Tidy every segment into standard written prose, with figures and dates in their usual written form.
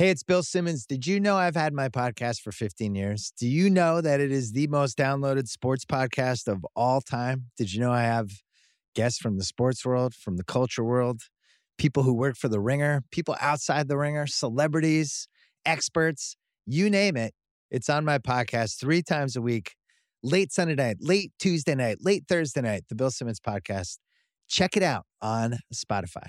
Hey, it's Bill Simmons. Did you know I've had my podcast for 15 years? Do you know that it is the most downloaded sports podcast of all time? Did you know I have guests from the sports world, from the culture world, people who work for The Ringer, people outside The Ringer, celebrities, experts, you name it. It's on my podcast 3 times a week, late Sunday night, late Tuesday night, late Thursday night, the Bill Simmons Podcast. Check it out on Spotify.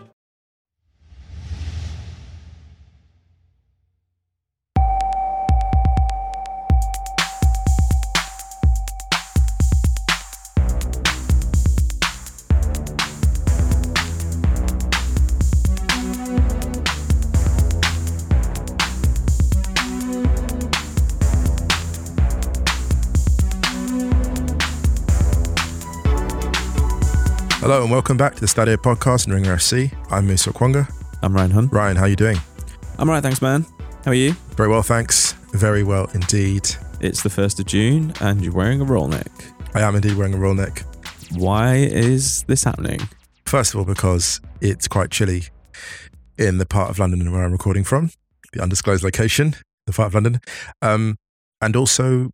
Hello and welcome back to the Stadia podcast and Ringer FC. I'm Musa Kwonga. I'm Ryan Hunt. Ryan, how are you doing? I'm all right, thanks, man. How are you? Very well, thanks. Very well indeed. It's the 1st of June and you're wearing a roll neck. I am indeed wearing a roll neck. Why is this happening? First of all, because it's quite chilly in the part of London where I'm recording from, the undisclosed location, the part of London. And also,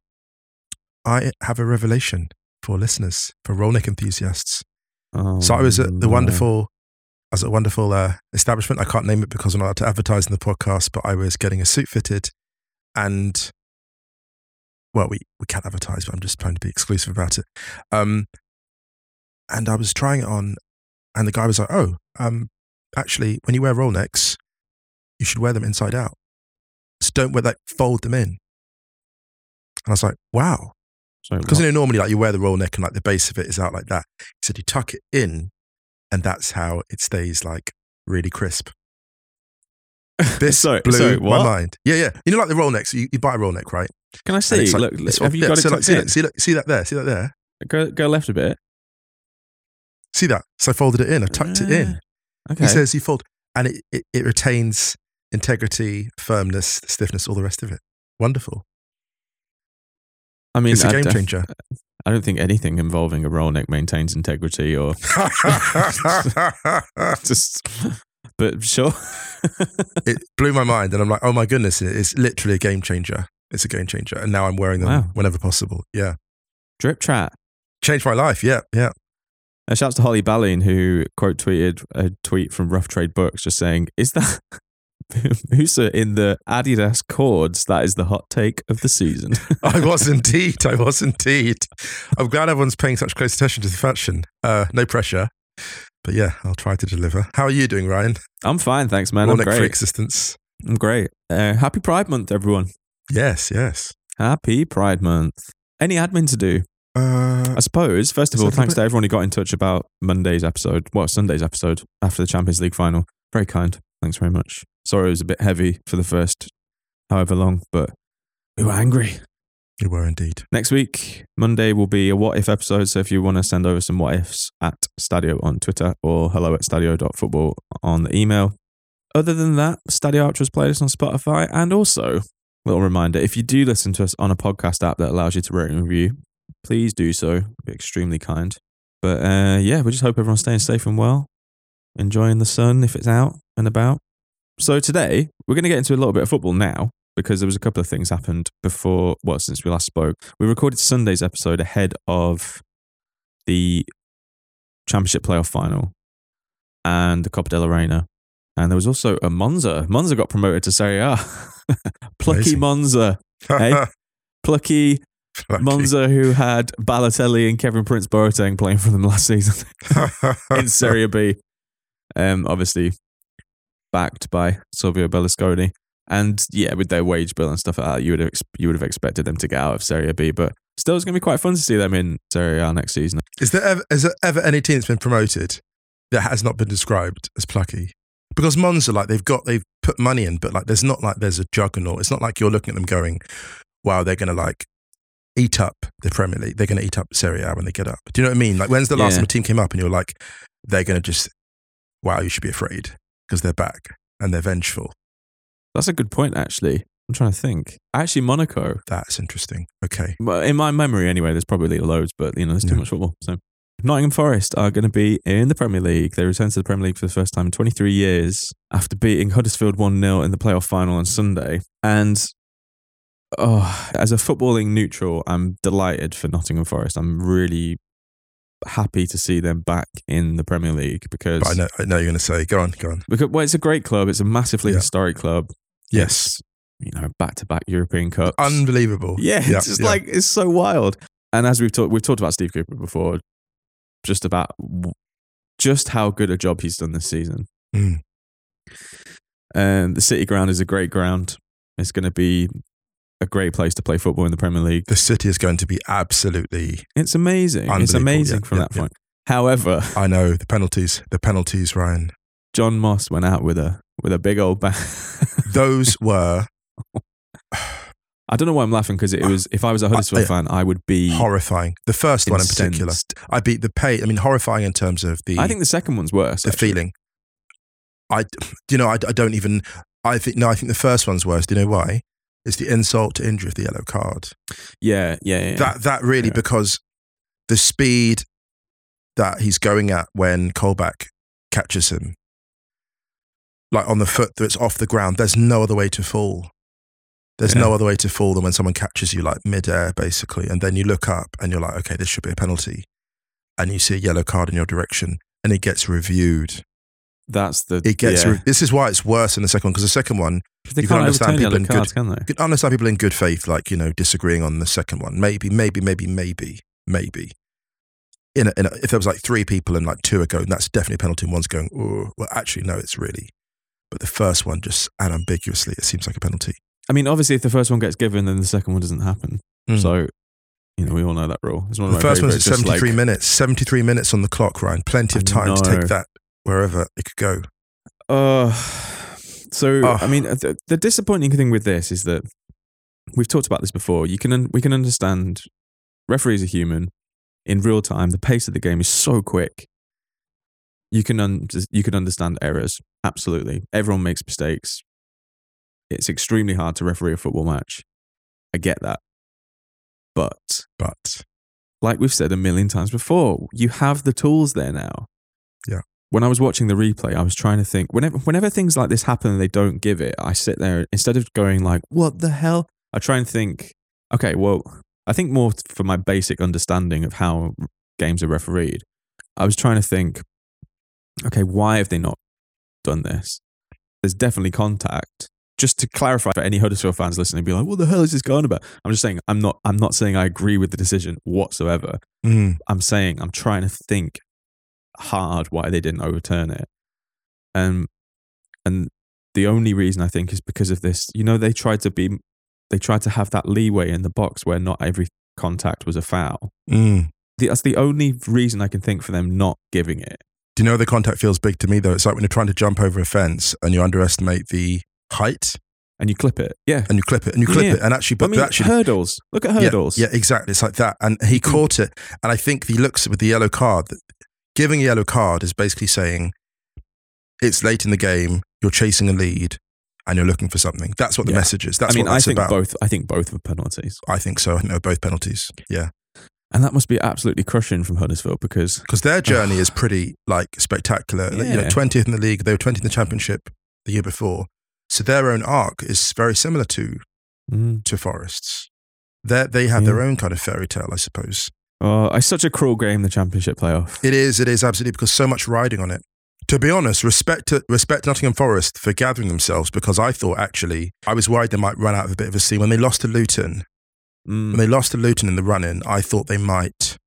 I have a revelation for listeners, for roll neck enthusiasts. Oh, so I was at the wonderful, establishment. I can't name it because I'm not allowed to advertise in the podcast, but I was getting a suit fitted and, well, we can't advertise, but I'm just trying to be exclusive about it. And I was trying it on and the guy was like, actually, when you wear roll necks, you should wear them inside out. So don't wear that, fold them in. And I was like, wow. Because normally like you wear the roll neck and like the base of it is out like that. He said you tuck it in and that's how it stays like really crisp. This blew my mind. Yeah. You know like the roll necks, you buy a roll neck, right? Can I see? Like, look, have you got it tucked in? See that there? Go left a bit. See that? So I folded it in, I tucked it in. Okay. He says you fold and it retains integrity, firmness, stiffness, all the rest of it. Wonderful. I mean, it's a game changer. I don't think anything involving a roll neck maintains integrity or just, but sure. It blew my mind and I'm like, oh my goodness, it's literally a game changer. It's a game changer. And now I'm wearing them whenever possible. Yeah. Drip Trat. Changed my life. Yeah. And shouts to Holly Ballin, who quote tweeted a tweet from Rough Trade Books just saying, is that Musa in the Adidas cords? That is the hot take of the season. I was indeed. I'm glad everyone's paying such close attention to the fashion. No pressure. But yeah, I'll try to deliver. How are you doing, Ryan? I'm fine, thanks, man. I'm great. Free existence. I'm great. Happy Pride Month, everyone. Yes. Happy Pride Month. Any admin to do? I suppose, first of all, thanks to everyone who got in touch about Sunday's episode after the Champions League final. Very kind. Thanks very much. Sorry, it was a bit heavy for the first however long, but we were angry. We were indeed. Next week, Monday, will be a What If episode. So if you want to send over some What Ifs at Stadio on Twitter or hello@stadio.football on the email. Other than that, Stadio Outros playlist on Spotify. And also, little reminder, if you do listen to us on a podcast app that allows you to rate and review, please do so. Be extremely kind. But we just hope everyone's staying safe and well, enjoying the sun if it's out and about. So today, we're going to get into a little bit of football now, because there was a couple of things happened since we last spoke. We recorded Sunday's episode ahead of the Championship playoff final and the Copa de la Reina. And there was also a Monza. Monza got promoted to Serie A. Plucky Monza. Eh? plucky Monza, who had Balotelli and Kevin Prince Boateng playing for them last season in Serie B. Obviously backed by Silvio Berlusconi. And yeah, with their wage bill and stuff like that, you would have expected them to get out of Serie B, but still it's going to be quite fun to see them in Serie A next season. Is there ever any team that's been promoted that has not been described as plucky? Because Monza, like, they've put money in, but like there's a juggernaut. It's not like you're looking at them going, wow, they're going to like eat up the Premier League. They're going to eat up Serie A when they get up. Do you know what I mean? Like, when's the last time a team came up and you're like, they're going to just, wow, you should be afraid because they're back and they're vengeful. That's a good point, actually. I'm trying to think. Actually, Monaco. That's interesting. Okay. Well, in my memory, anyway, there's probably loads, but you know, there's too much football. So, Nottingham Forest are going to be in the Premier League. They return to the Premier League for the first time in 23 years after beating Huddersfield 1-0 in the playoff final on Sunday. And as a footballing neutral, I'm delighted for Nottingham Forest. I'm really happy to see them back in the Premier League because... But I know you're going to say, go on. Because, well, it's a great club. It's a massively historic club. Yes. It's, you know, back-to-back European Cups. Unbelievable. Yeah, it's like, it's so wild. And as we've talked about Steve Cooper before, just about how good a job he's done this season. Mm. The City ground is a great ground. It's going to be a great place to play football in the Premier League. The City is going to be absolutely... It's amazing. It's amazing from that point. However... I know, the penalties, Ryan. John Moss went out with a big old bang. Those were... I don't know why I'm laughing, because it was, if I was a Huddersfield fan, I would be... Horrifying. The first one in particular. Horrifying in terms of the... I think the second one's worse. The feeling. I think the first one's worse. Do you know why? It's the insult to injury of the yellow card. Yeah. That really, because the speed that he's going at when Colback catches him, like on the foot that's off the ground, there's no other way to fall. There's no other way to fall than when someone catches you like mid-air, basically. And then you look up and you're like, okay, this should be a penalty. And you see a yellow card in your direction and it gets reviewed. This is why it's worse than the second one, because the second one, you can understand people in good faith, like, you know, disagreeing on the second one. Maybe. If there was like three people and like two are going, that's definitely a penalty, and one's going, oh, well, actually, no, it's really. But the first one, just unambiguously, it seems like a penalty. I mean, obviously, if the first one gets given, then the second one doesn't happen. Mm. So, you know, we all know that rule. It's one of the first one's at 73 minutes. 73 minutes on the clock, Ryan. Plenty of time to take that wherever it could go. I mean, the disappointing thing with this is that we've talked about this before. We can understand referees are human. In real time, the pace of the game is so quick. You can understand errors, absolutely. Everyone makes mistakes. It's extremely hard to referee a football match. I get that. But like we've said a million times before, you have the tools there now. Yeah. When I was watching the replay, I was trying to think, whenever things like this happen and they don't give it, I sit there, instead of going like, what the hell? I try and think, okay, well, I think more for my basic understanding of how games are refereed. I was trying to think, okay, why have they not done this? There's definitely contact. Just to clarify for any Huddersfield fans listening, be like, what the hell is this going about? I'm just saying, I'm not saying I agree with the decision whatsoever. Mm. I'm saying, I'm trying to think hard why they didn't overturn it. And the only reason I think is because of this, you know, they tried to have that leeway in the box where not every contact was a foul. Mm. That's the only reason I can think for them not giving it. Do you know, the contact feels big to me though. It's like when you're trying to jump over a fence and you underestimate the height. And you clip it. Yeah. And you clip it. And actually, hurdles. Look at hurdles. Yeah, exactly. It's like that. And he caught it. And I think he looks with the yellow card. Giving a yellow card is basically saying it's late in the game, you're chasing a lead, and you're looking for something. That's what the message is. That's what it's about. I think both are penalties. I think so. I know both penalties. Yeah. And that must be absolutely crushing from Huddersfield because their journey is pretty like spectacular. Yeah. You know, 20th in the league, they were 20th in the Championship the year before. So their own arc is very similar to Forest's. They have their own kind of fairy tale, I suppose. Oh, it's such a cruel game, the Championship playoff. It is, absolutely, because so much riding on it. To be honest, respect Nottingham Forest for gathering themselves, because I was worried they might run out of a bit of a steam when they lost to Luton. When they lost to Luton in the run-in, I thought they might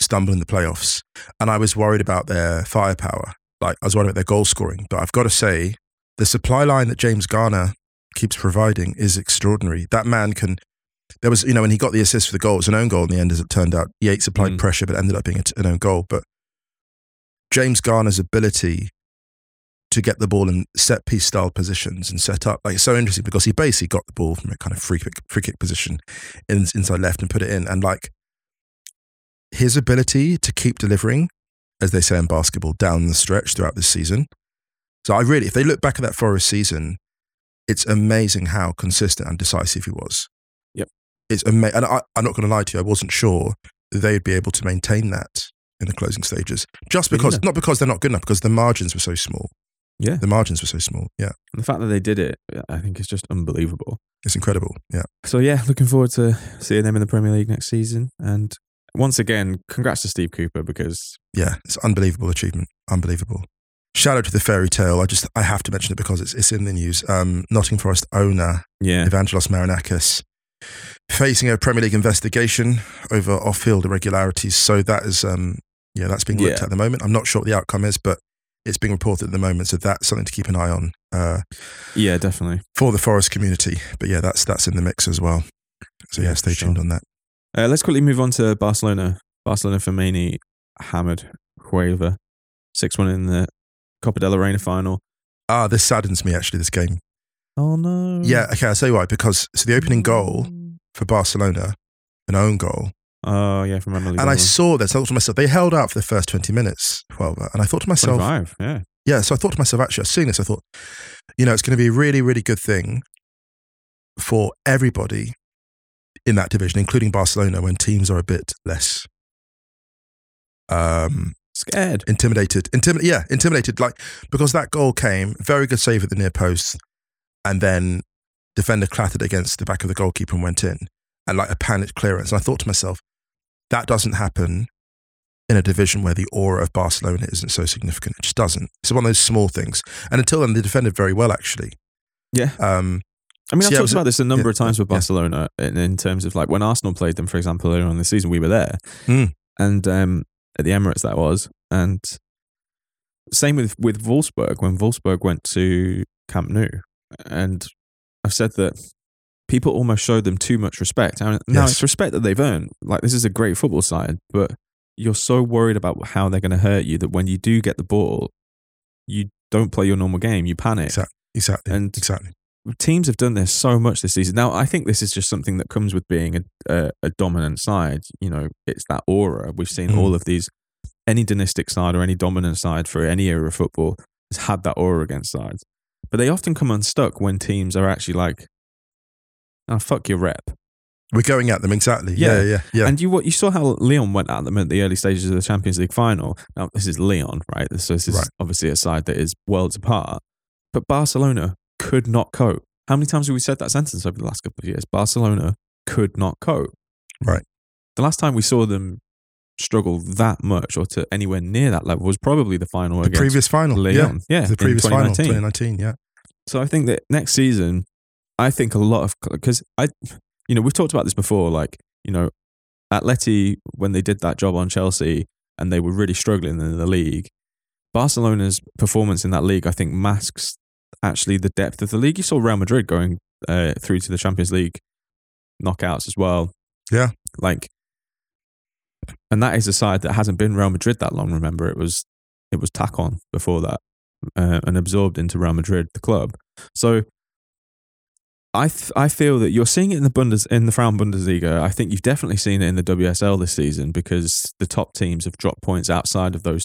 stumble in the playoffs. And I was worried about their firepower. Like, I was worried about their goal scoring. But I've got to say, the supply line that James Garner keeps providing is extraordinary. That man can... There was, you know, when he got the assist for the goal, it was an own goal in the end, as it turned out. Yates applied pressure, but ended up being an own goal. But James Garner's ability to get the ball in set-piece style positions and set up, like, it's so interesting because he basically got the ball from a kind of free kick position inside left and put it in. And like, his ability to keep delivering, as they say in basketball, down the stretch throughout this season. So I really, if they look back at that Forest season, it's amazing how consistent and decisive he was. It's amazing, and I'm not going to lie to you, I wasn't sure they'd be able to maintain that in the closing stages. Just because, not because they're not good enough, because the margins were so small. Yeah. The margins were so small, yeah. And the fact that they did it, I think it's just unbelievable. It's incredible, yeah. So yeah, looking forward to seeing them in the Premier League next season. And once again, congrats to Steve Cooper, because... Yeah, it's an unbelievable achievement, unbelievable. Shout out to the fairy tale. I have to mention it because it's in the news. Nottingham Forest owner, Evangelos Marinakis, facing a Premier League investigation over off-field irregularities. So that is, that's being looked at the moment. I'm not sure what the outcome is, but it's being reported at the moment. So that's something to keep an eye on. Yeah, definitely. For the Forest community. But yeah, that's in the mix as well. So yeah, stay tuned on that. Let's quickly move on to Barcelona. Barcelona Fellaini hammered Huelva 6-1 in the Copa de la Reina final. Ah, this saddens me actually, this game. Oh no. Yeah, okay, I'll tell you why. Because the opening goal for Barcelona, an own goal. Oh, yeah, from Emily. And I saw this, I thought to myself, they held out for the first 20 minutes, Huelva. And I thought to myself, 25, yeah. Yeah, so I thought to myself, actually, I was seeing this, I thought, you know, it's going to be a really, really good thing for everybody in that division, including Barcelona, when teams are a bit less scared. Intimidated. Like, because that goal came, very good save at the near post. And then defender clattered against the back of the goalkeeper and went in, and like a panicked clearance. And I thought to myself, that doesn't happen in a division where the aura of Barcelona isn't so significant. It just doesn't. It's one of those small things. And until then, they defended very well, actually. Yeah. I've talked about this a number of times with Barcelona in terms of like when Arsenal played them, for example, earlier on the season, we were there. And at the Emirates, that was. And same with Wolfsburg, when Wolfsburg went to Camp Nou. And I've said that people almost showed them too much respect. And now it's respect that they've earned. Like, this is a great football side, but you're so worried about how they're going to hurt you that when you do get the ball, you don't play your normal game. You panic. Exactly. Teams have done this so much this season. Now, I think this is just something that comes with being a dominant side. You know, it's that aura. We've seen all of these, any dynastic side or any dominant side for any era of football has had that aura against sides. But they often come unstuck when teams are actually like, "Oh, fuck your rep." We're going at them, exactly. Yeah. And you saw how Lyon went at them at the early stages of the Champions League final. Now, this is Lyon, right? So this is obviously a side that is worlds apart. But Barcelona could not cope. How many times have we said that sentence over the last couple of years? Barcelona could not cope. Right. The last time we saw them struggle that much or to anywhere near that level was probably the final against previous final Lyon. Yeah. The previous final, 2019, yeah. So I think that next season, I think a lot of, because we've talked about this before, like, you know, Atleti, when they did that job on Chelsea and they were really struggling in the league, Barcelona's performance in that league, I think, masks actually the depth of the league. You saw Real Madrid going through to the Champions League knockouts as well. Yeah. Like, and that is a side that hasn't been Real Madrid that long. Remember, it was Tacon before that, and absorbed into Real Madrid, the club. So I feel that you're seeing it in the Frauen Bundesliga. I think you've definitely seen it in the WSL this season because the top teams have dropped points outside of those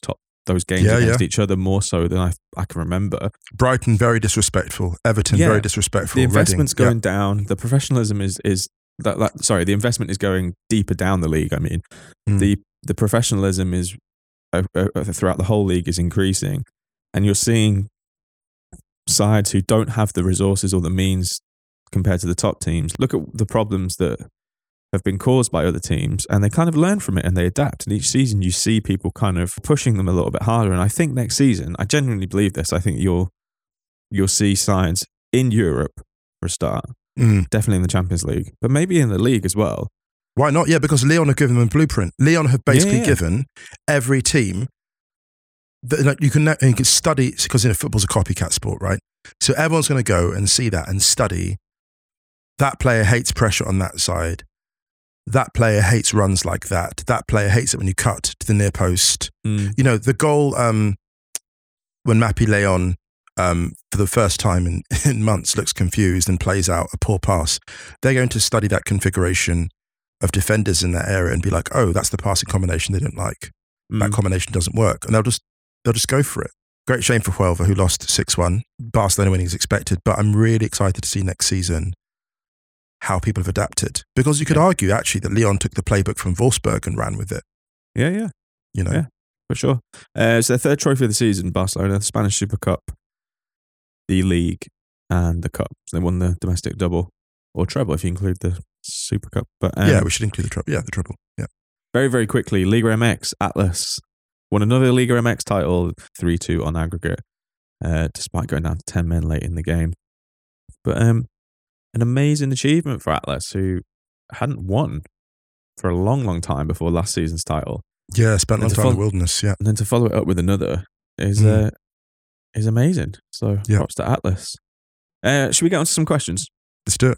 games against each other more so than I can remember. Brighton very disrespectful. Everton very disrespectful. The investment's going down. The professionalism is. The investment is going deeper down the league. I mean, the professionalism is throughout the whole league is increasing, and you're seeing sides who don't have the resources or the means compared to the top teams. Look at the problems that have been caused by other teams, and they kind of learn from it and they adapt. And each season, you see people kind of pushing them a little bit harder. And I think next season, I genuinely believe this. I think you'll see sides in Europe for a start Definitely in the Champions League, but maybe in the league as well. Why not? Yeah, because Lyon have given them a blueprint. Lyon have basically given every team that you can study, because football's a copycat sport, right? So everyone's going to go and see that and study. That player hates pressure on that side. That player hates runs like that. That player hates it when you cut to the near post. You know, the goal when Mappy Leon, for the first time in months, looks confused and plays out a poor pass. They're going to study that configuration of defenders in that area and be like, oh, that's the passing combination they don't like. That combination doesn't work. And they'll just go for it. Great shame for Huelva, who lost 6-1. Barcelona winning is expected, but I'm really excited to see next season how people have adapted. Because you could argue, actually, that Lyon took the playbook from Wolfsburg and ran with it. Yeah. You know? Yeah, for sure. It's their third trophy of the season, Barcelona, the Spanish Super Cup, the League, and the Cup. So they won the domestic double, or treble, if you include the Super Cup. But yeah, we should include the treble. Yeah, the treble. Yeah. Very, very quickly, Liga MX, Atlas won another Liga MX title, 3-2 on aggregate, despite going down to 10 men late in the game. But, an amazing achievement for Atlas, who hadn't won for a long, long time before last season's title. Yeah, spent a long time in the wilderness, yeah. And then to follow it up with another is amazing. So props to Atlas. Should we get on to some questions? Let's do it.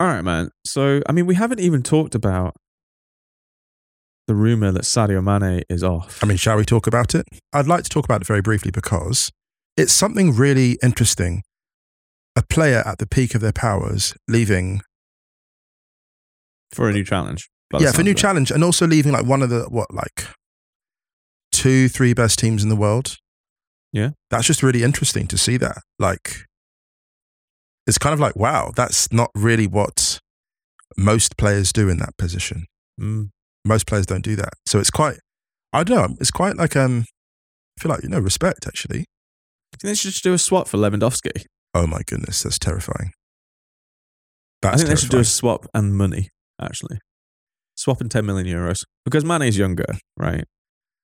All right, man. So, I mean, we haven't even talked about the rumour that Sadio Mane is off. I mean, shall we talk about it? I'd like to talk about it very briefly because it's something really interesting. A player at the peak of their powers leaving... for a new challenge. Yeah, for a new challenge. And also leaving like one of the, 2-3 best teams in the world. Yeah. That's just really interesting to see that. Like... it's kind of like, wow, that's not really what most players do in that position. Most players don't do that. So it's quite, I don't know, it's quite like, I feel like, respect, actually. Do you think they should just do a swap for Lewandowski? Oh my goodness, that's terrifying. I think they should do a swap and money, actually. Swap and 10 million euros. Because Mane's younger, right?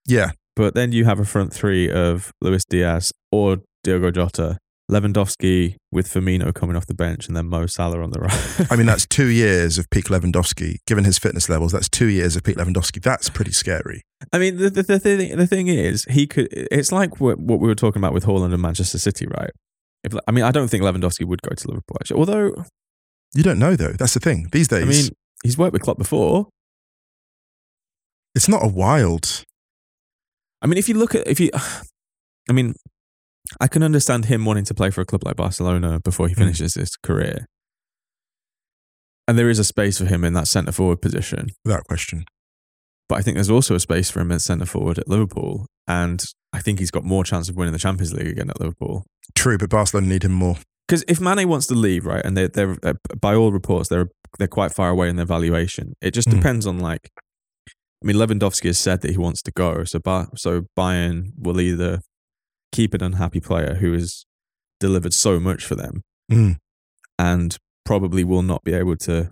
Yeah. But then you have a front three of Luis Diaz or Diogo Jota, Lewandowski with Firmino coming off the bench, and then Mo Salah on the right. I mean, that's 2 years of peak Lewandowski. Given his fitness levels, that's 2 years of peak Lewandowski. That's pretty scary. I mean, the thing is, he could. It's like what we were talking about with Haaland and Manchester City, right? I don't think Lewandowski would go to Liverpool, actually. Although you don't know, though. That's the thing these days. I mean, he's worked with Klopp before. It's not a wild. I mean, I can understand him wanting to play for a club like Barcelona before he finishes his career. And there is a space for him in that centre-forward position. Without question. But I think there's also a space for him at centre-forward at Liverpool. And I think he's got more chance of winning the Champions League again at Liverpool. True, but Barcelona need him more. Because if Mane wants to leave, right, and they're by all reports, they're quite far away in their valuation. It just depends on Lewandowski has said that he wants to go. So Bayern will either... keep an unhappy player who has delivered so much for them and probably will not be able to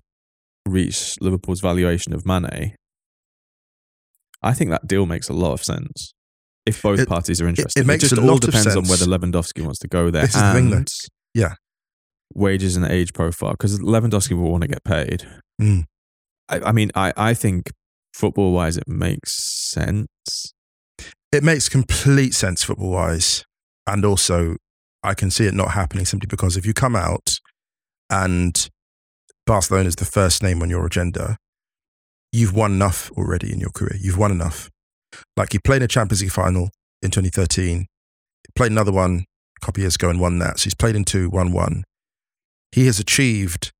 reach Liverpool's valuation of Mane. I think that deal makes a lot of sense if both parties are interested. It makes a lot of sense. It just all depends on whether Lewandowski wants to go there. This is the thing, though. Yeah. Wages and age profile, because Lewandowski will want to get paid. I think football-wise it makes sense. It makes complete sense football-wise. And also, I can see it not happening simply because if you come out and Barcelona is the first name on your agenda, you've won enough already in your career. You've won enough. Like, you played in a Champions League final in 2013, played another one a couple of years ago and won that. So he's played in 2, won 1. He has achieved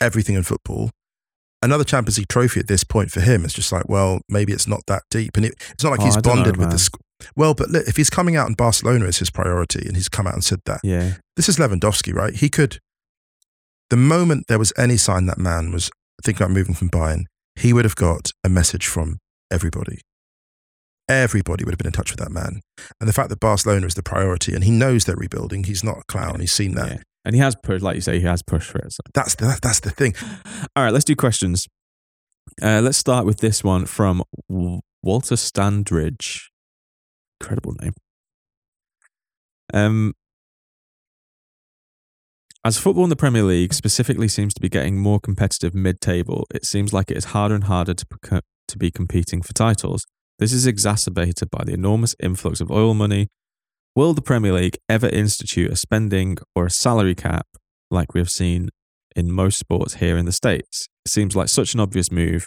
everything in football. Another Champions League trophy at this point for him is just like, well, maybe it's not that deep. And it's not like he's bonded with the squad. Well, but look, if he's coming out and Barcelona is his priority and he's come out and said that, yeah, this is Lewandowski, right? He could, the moment there was any sign that man was thinking about moving from Bayern, he would have got a message from everybody. Everybody would have been in touch with that man. And the fact that Barcelona is the priority and he knows they're rebuilding, he's not a clown, he's seen that. Yeah. And he has pushed, like you say, he has pushed for it. So. That's the thing. All right, let's do questions. Let's start with this one from Walter Standridge. Incredible name. As football in the Premier League specifically seems to be getting more competitive mid-table, it seems like it is harder and harder to be competing for titles. This is exacerbated by the enormous influx of oil money. Will the Premier League ever institute a spending or a salary cap like we have seen in most sports here in the States? It seems like such an obvious move,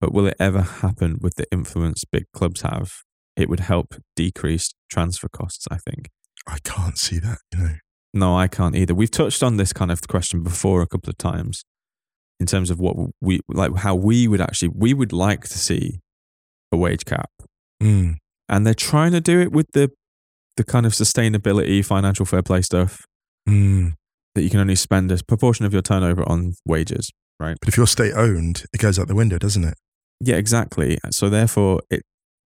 but will it ever happen with the influence big clubs have? It would help decrease transfer costs, I think. I can't see that, you know. No, I can't either. We've touched on this kind of question before a couple of times in terms of what we like, how we would like to see a wage cap. Mm. And they're trying to do it with the kind of sustainability, financial fair play stuff that you can only spend a proportion of your turnover on wages, right? But if you're state owned, it goes out the window, doesn't it? Yeah, exactly. So therefore,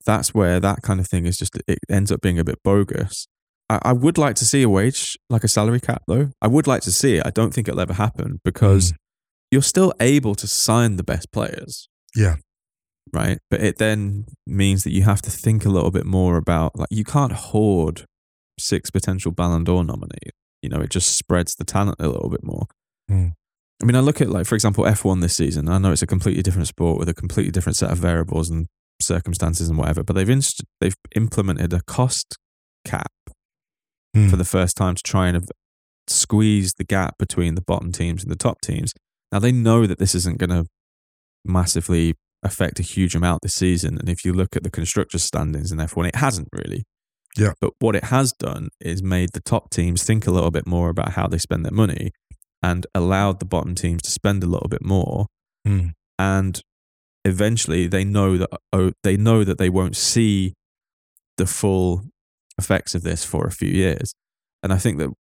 that's where that kind of thing is just, it ends up being a bit bogus. I would like to see a wage, like a salary cap though. I would like to see it. I don't think it'll ever happen because you're still able to sign the best players. Yeah. Right. But it then means that you have to think a little bit more about, like, you can't hoard 6 potential Ballon d'Or nominees. You know, it just spreads the talent a little bit more. Mm. I mean, I look at, like, for example, F1 this season. I know it's a completely different sport with a completely different set of variables and circumstances and whatever, but they've implemented a cost cap for the first time to try and squeeze the gap between the bottom teams and the top teams. Now, they know that this isn't going to massively affect a huge amount this season. And if you look at the constructors' standings in F1, it hasn't really. Yeah. But what it has done is made the top teams think a little bit more about how they spend their money and allowed the bottom teams to spend a little bit more. Mm. And eventually they know that they won't see the full effects of this for a few years. And I think that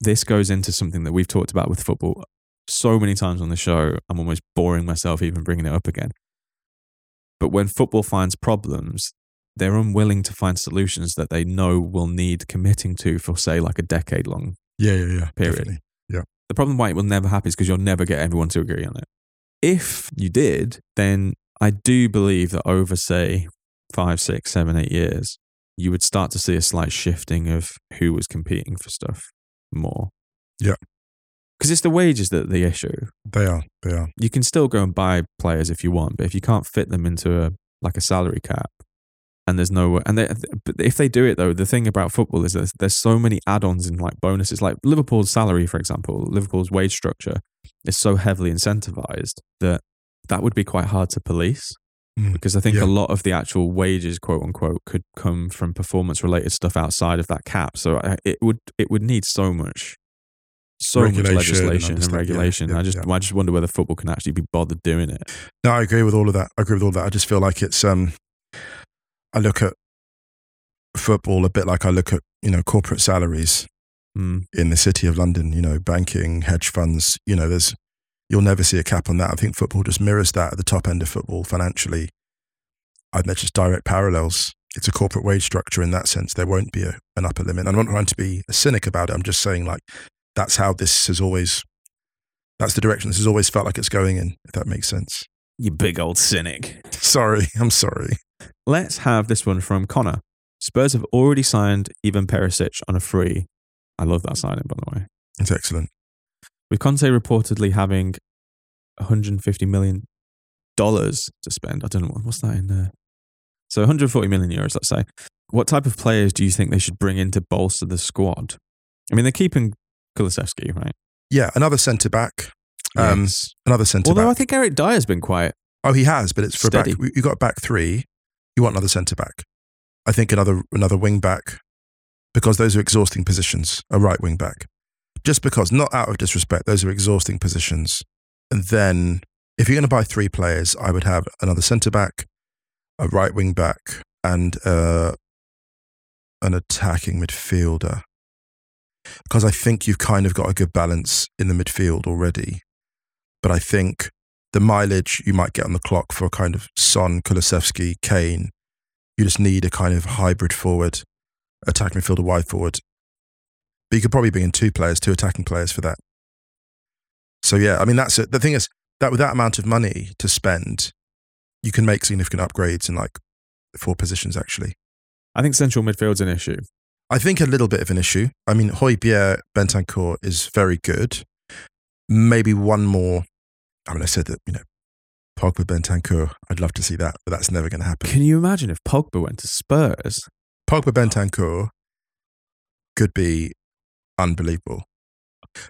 this goes into something that we've talked about with football so many times on the show. I'm almost boring myself even bringing it up again. But when football finds problems, they're unwilling to find solutions that they know will need committing to for, say, like a decade-long period. Definitely. Yeah. The problem why it will never happen is because you'll never get everyone to agree on it. If you did, then I do believe that over, say, 5, 6, 7, 8 years, you would start to see a slight shifting of who was competing for stuff more. Yeah. Because it's the wages that are the issue. They are. You can still go and buy players if you want, but if you can't fit them into a salary cap, and there's no... But if they do it, though, the thing about football is that there's so many add-ons and, like, bonuses. Like Liverpool's salary, for example, Liverpool's wage structure is so heavily incentivized that would be quite hard to police because I think a lot of the actual wages, quote-unquote, could come from performance-related stuff outside of that cap. So it would need so much legislation and regulation. I just wonder whether football can actually be bothered doing it. No, I agree with all of that. I just feel like it's I look at football a bit like I look at, you know, corporate salaries in the City of London, you know, banking, hedge funds, you know, you'll never see a cap on that. I think football just mirrors that at the top end of football financially. I think that's just direct parallels. It's a corporate wage structure in that sense. There won't be an upper limit. I'm not trying to be a cynic about it. I'm just saying, like, that's the direction this has always felt like it's going in, if that makes sense. You big old cynic. I'm sorry. Let's have this one from Connor. Spurs have already signed Ivan Perisic on a free. I love that signing, by the way. It's excellent. With Conte reportedly having $150 million to spend. I don't know, what's that in there? So 140 million euros, let's say. What type of players do you think they should bring in to bolster the squad? I mean, they're keeping Kulusevski, right? Yeah, another centre back. Yes. Another centre back. Although I think Eric Dyer's been quiet. Oh, he has, but it's for steady. Back. You got back 3. You want another centre back. I think another wing back, because those are exhausting positions. A right wing back, just because, not out of disrespect, those are exhausting positions. And then, if you're going to buy 3 players, I would have another centre back, a right wing back, and an attacking midfielder, because I think you've kind of got a good balance in the midfield already. But I think the mileage you might get on the clock for kind of Son, Kulusevski, Kane, you just need a kind of hybrid forward, attacking midfielder, wide forward. But you could probably bring in two attacking players for that. So yeah, I mean, that's it. The thing is that with that amount of money to spend, you can make significant upgrades in like 4 positions, actually. I think central midfield's an issue. I think a little bit of an issue. I mean, Højbjerg, Bentancur is very good. Maybe one more. I mean, I said that, you know, Pogba, Bentancur, I'd love to see that, but that's never going to happen. Can you imagine if Pogba went to Spurs? Pogba, Bentancur could be unbelievable,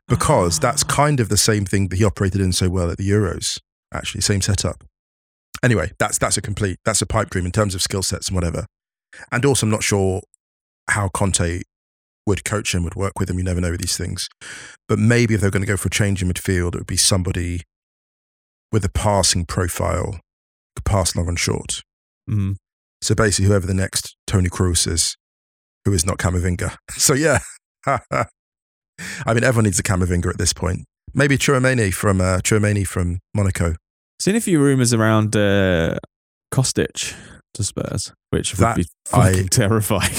because that's kind of the same thing that he operated in so well at the Euros, actually, same setup. Anyway, that's a pipe dream in terms of skill sets and whatever. And also, I'm not sure how Conte would coach him, would work with him. You never know with these things. But maybe if they're going to go for a change in midfield, it would be somebody with a passing profile, could pass long and short. Mm. So basically, whoever the next Toni Kroos is, who is not Camavinga. So yeah, I mean, everyone needs a Camavinga at this point. Maybe Tchouaméni from Monaco. Seen a few rumours around Kostic to Spurs, which would be fucking terrifying.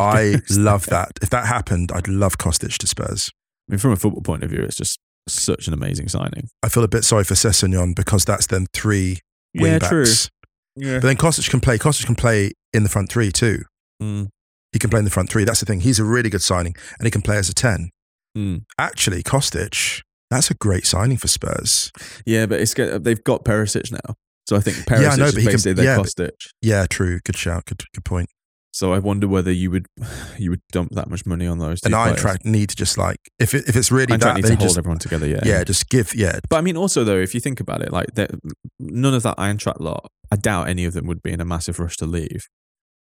I love that. If that happened, I'd love Kostic to Spurs. I mean, from a football point of view, it's just such an amazing signing. I feel a bit sorry for Sessegnon, because that's then 3 wing-backs. True. Yeah. But then Kostic can play in the front 3 too. Mm. He can play in the front 3. That's the thing. He's a really good signing, and he can play as a 10. Mm. Actually, Kostic... that's a great signing for Spurs. Yeah, but they've got Perisic now. So I think Perisic is basically their Kostic. Yeah, true. Good shout. Good point. So I wonder whether you would dump that much money on those two players. And Eintracht need to just like, if it's really that, they need to hold everyone together, yeah. Yeah, just give, yeah. But I mean, also though, if you think about it, like none of that Eintracht lot, I doubt any of them would be in a massive rush to leave.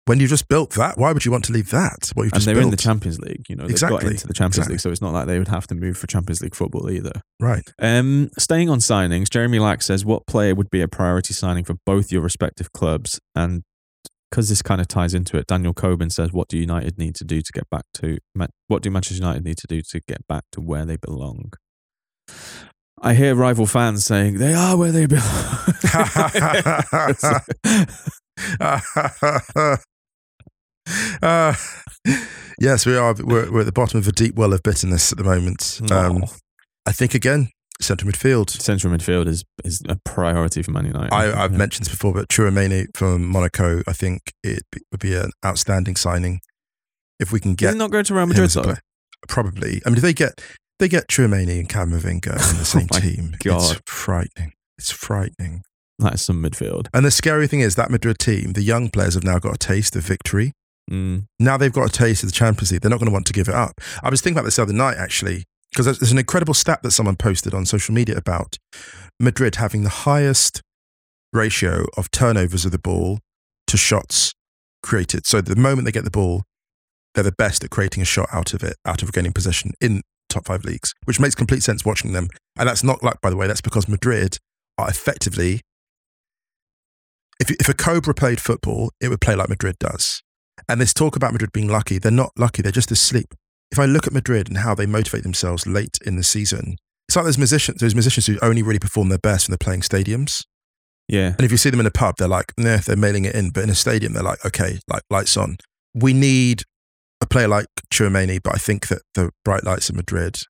When you just built that, why would you want to leave that? What you've just built? And they're in the Champions League, you know. They've got into the Champions League, so it's not like they would have to move for Champions League football either. Right. Staying on signings, Jeremy Lack says, what player would be a priority signing for both your respective clubs? And because this kind of ties into it, Daniel Coben says, what do Manchester United need to do to get back to where they belong? I hear rival fans saying, they are where they belong. Yes, we are. We're at the bottom of a deep well of bitterness at the moment. I think again, central midfield. Central midfield is a priority for Man United. I've mentioned this before, but Tchouaméni from Monaco, I think it would be an outstanding signing if we can get. Did he not go to Real Madrid though? Probably. I mean, if they get Tchouaméni and Camavinga in the same team. God. It's frightening. It's frightening. That is some midfield. And the scary thing is that Madrid team, the young players have now got a taste of victory. Mm. Now they've got a taste of the Champions League. They're not going to want to give it up. I was thinking about this the other night, actually, because there's an incredible stat that someone posted on social media about Madrid having the highest ratio of turnovers of the ball to shots created. So the moment they get the ball, they're the best at creating a shot out of regaining possession in top 5 leagues, which makes complete sense watching them. And that's not luck, by the way. That's because Madrid are effectively... If a Cobra played football, it would play like Madrid does. And this talk about Madrid being lucky, they're not lucky, they're just asleep. If I look at Madrid and how they motivate themselves late in the season, it's like those musicians who only really perform their best when they're playing stadiums. Yeah. And if you see them in a pub, they're like, nah, they're mailing it in. But in a stadium, they're like, okay, like lights on. We need a player like Tchouaméni, but I think that the bright lights of Madrid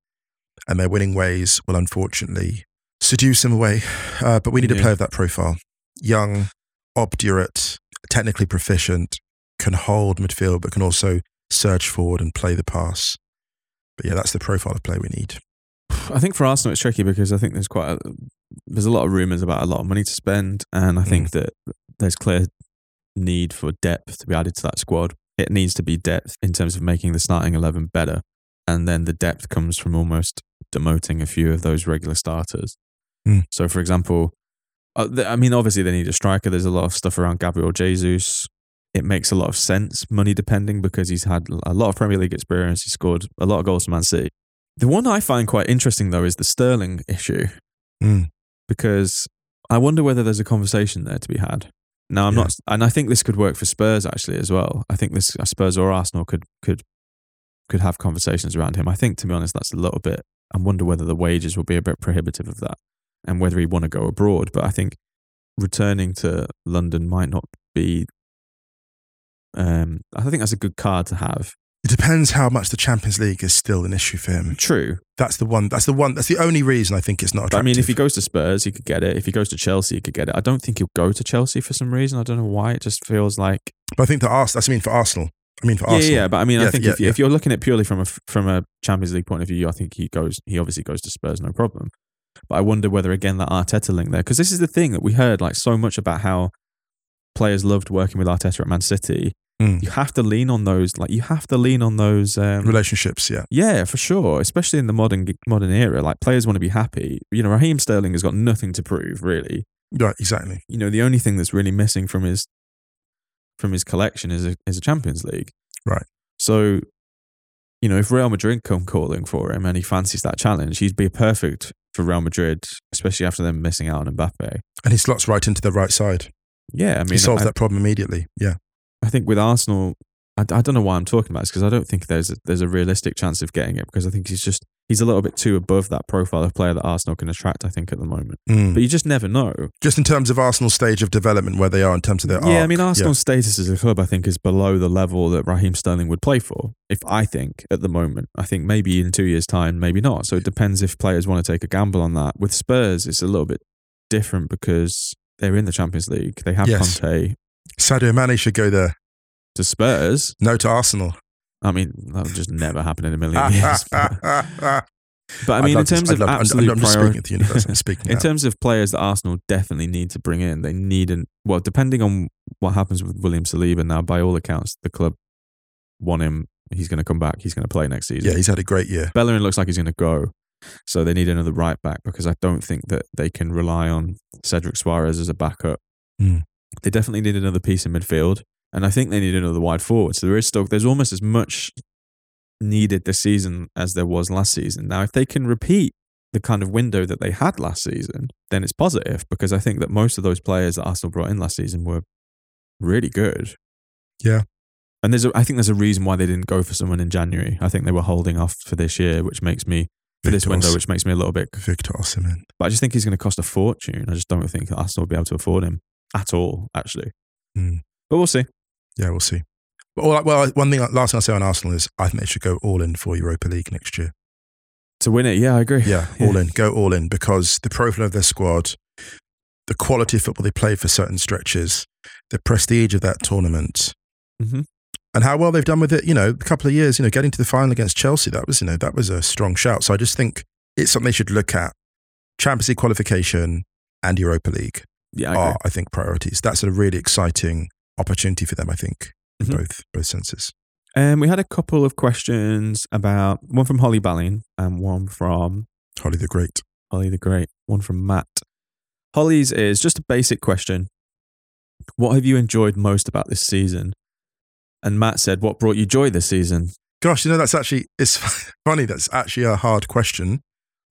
and their winning ways will unfortunately seduce him away. But we need a player of that profile. Young, obdurate, technically proficient, can hold midfield, but can also surge forward and play the pass. But yeah, that's the profile of play we need. I think for Arsenal, it's tricky because I think there's a lot of rumours about a lot of money to spend. And I think that there's clear need for depth to be added to that squad. It needs to be depth in terms of making the starting 11 better. And then the depth comes from almost demoting a few of those regular starters. Mm. So for example, I mean, obviously they need a striker. There's a lot of stuff around Gabriel Jesus. It makes a lot of sense, money depending, because he's had a lot of Premier League experience. He scored a lot of goals for Man City. The one I find quite interesting, though, is the Sterling issue, because I wonder whether there's a conversation there to be had Now I'm not, and I think this could work for Spurs actually as well. I think this Spurs or Arsenal could have conversations around him. I think, to be honest, that's a little bit. I wonder whether the wages will be a bit prohibitive of that, and whether he'd want to go abroad. But I think returning to London might not be. I think that's a good card to have. It depends how much the Champions League is still an issue for him. True. That's the one. That's the only reason I think it's not attractive. I mean, if he goes to Spurs, he could get it. If he goes to Chelsea, he could get it. I don't think he'll go to Chelsea for some reason. I don't know why. It just feels like. But I think that Arsenal. Yeah, but I mean, if you're looking at purely from a Champions League point of view, I think he goes. He obviously goes to Spurs, no problem. But I wonder whether again that Arteta link there, because this is the thing that we heard like so much about how players loved working with Arteta at Man City. Mm. You have to lean on those, relationships, yeah. Yeah, for sure, especially in the modern era. Like, players want to be happy. You know, Raheem Sterling has got nothing to prove, really. Right, exactly. You know, the only thing that's really missing from his collection is a Champions League. Right. So, you know, if Real Madrid come calling for him and he fancies that challenge, he'd be perfect for Real Madrid, especially after them missing out on Mbappe. And he slots right into the right side. Yeah, I mean, he solves that problem immediately. Yeah. I think with Arsenal, I don't know why I'm talking about this, because I don't think there's a realistic chance of getting it, because I think he's a little bit too above that profile of player that Arsenal can attract, I think, at the moment. Mm. But you just never know. Just in terms of Arsenal's stage of development, where they are in terms of their arc. Yeah, I mean, Arsenal's status as a club, I think, is below the level that Raheem Sterling would play for, at the moment. I think maybe in 2 years' time, maybe not. So it depends if players want to take a gamble on that. With Spurs, it's a little bit different because they're in the Champions League. They have Conte. Sadio Mane should go there. To Spurs? No, to Arsenal. I mean, that would just never happen in a million years. But I mean, in terms of absolute priority, in terms of players that Arsenal definitely need to bring in, well, depending on what happens with William Saliba now, by all accounts, the club want him. He's going to come back. He's going to play next season. Yeah, he's had a great year. Bellerin looks like he's going to go. So they need another right back, because I don't think that they can rely on Cedric Suarez as a backup. Mm. They definitely need another piece in midfield, and I think they need another wide forward. So there's almost as much needed this season as there was last season. Now, if they can repeat the kind of window that they had last season, then it's positive, because I think that most of those players that Arsenal brought in last season were really good. Yeah. And I think there's a reason why they didn't go for someone in January. I think they were holding off for this year, which makes me a little bit... Victor Osimhen. But I just think he's going to cost a fortune. I just don't think Arsenal will be able to afford him. At all, actually. Mm. But we'll see. Yeah, we'll see. Well, last thing I'll say on Arsenal is I think they should go all in for Europa League next year. To win it, yeah, I agree. Yeah, all in. Go all in, because the profile of their squad, the quality of football they play for certain stretches, the prestige of that tournament, and how well they've done with it, you know, a couple of years, you know, getting to the final against Chelsea, that was a strong shout. So I just think it's something they should look at. Champions League qualification and Europa League. Yeah, I agree. I think priorities. That's a really exciting opportunity for them, I think, in both senses. We had a couple of questions about, one from Holly Ballin and one from... Holly the Great. One from Matt. Holly's is just a basic question. What have you enjoyed most about this season? And Matt said, what brought you joy this season? Gosh, you know, it's funny. That's actually a hard question.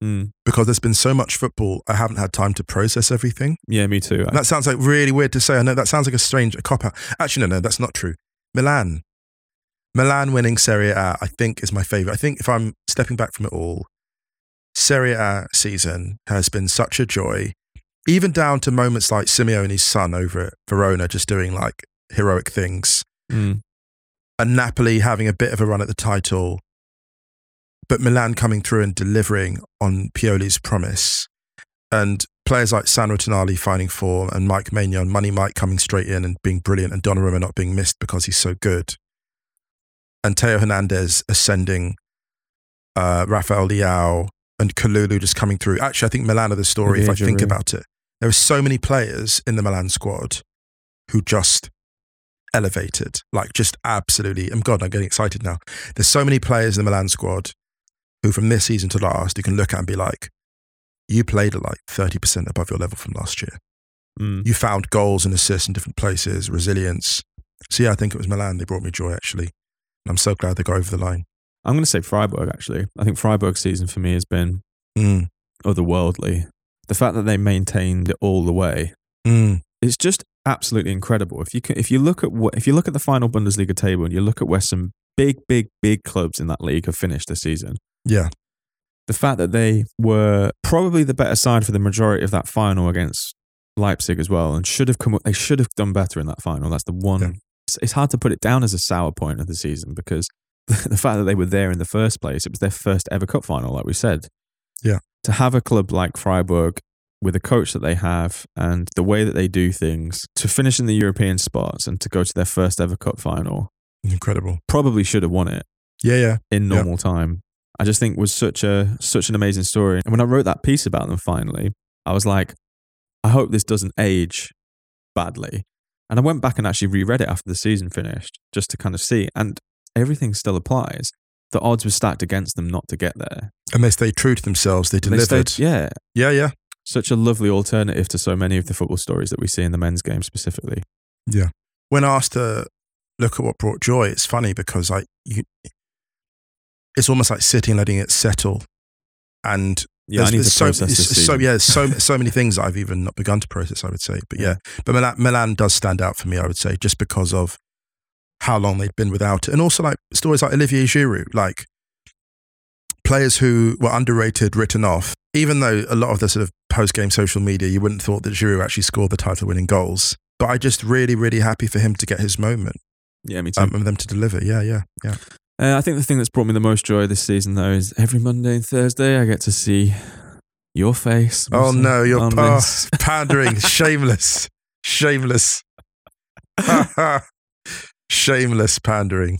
Mm. Because there's been so much football, I haven't had time to process everything. Yeah, me too. That sounds like really weird to say. I know that sounds like a cop-out. Actually, no, that's not true. Milan winning Serie A, I think, is my favourite. I think if I'm stepping back from it all, Serie A season has been such a joy, even down to moments like Simeone's son over at Verona just doing like heroic things, and Napoli having a bit of a run at the title. But Milan coming through and delivering on Pioli's promise, and players like Sandro Tonali finding form, and Mike Maignan, Money Mike, coming straight in and being brilliant, and Donnarumma not being missed because he's so good, and Teo Hernandez ascending, Rafael Leao and Kalulu just coming through. Actually, I think Milan are the story if I think about it. There are so many players in the Milan squad who just elevated, like just absolutely. And God, I'm getting excited now. There's so many players in the Milan squad who from this season to last, you can look at and be like, you played at like 30% above your level from last year. Mm. You found goals and assists in different places, resilience. So yeah, I think it was Milan. They brought me joy, actually. And I'm so glad they got over the line. I'm going to say Freiburg, actually. I think Freiburg's season for me has been otherworldly. The fact that they maintained it all the way. It's just absolutely incredible. If you look at the final Bundesliga table and you look at where some big clubs in that league have finished this season, yeah, the fact that they were probably the better side for the majority of that final against Leipzig as well, and should have done better in that final. That's the one. Yeah. It's hard to put it down as a sour point of the season because the fact that they were there in the first place, it was their first ever cup final, like we said. Yeah, to have a club like Freiburg with a coach that they have and the way that they do things to finish in the European spots and to go to their first ever cup final. Incredible. Probably should have won it. Yeah, yeah. In normal time. I just think was such an amazing story. And when I wrote that piece about them finally, I was like, I hope this doesn't age badly. And I went back and actually reread it after the season finished just to kind of see. And everything still applies. The odds were stacked against them not to get there. And they stayed true to themselves. They delivered. They stayed. Such a lovely alternative to so many of the football stories that we see in the men's game specifically. Yeah. When asked to look at what brought joy, it's funny because it's almost like sitting and letting it settle. And so many things that I've even not begun to process, I would say. But but Milan does stand out for me, I would say, just because of how long they'd been without it. And also like stories like Olivier Giroud, like players who were underrated, written off, even though a lot of the sort of post-game social media, you wouldn't have thought that Giroud actually scored the title-winning goals. But I just really, really happy for him to get his moment. Yeah, me too. And them to deliver. Yeah. I think the thing that's brought me the most joy this season, though, is every Monday and Thursday I get to see your face. Oh no, you're pandering, shameless. Shameless pandering.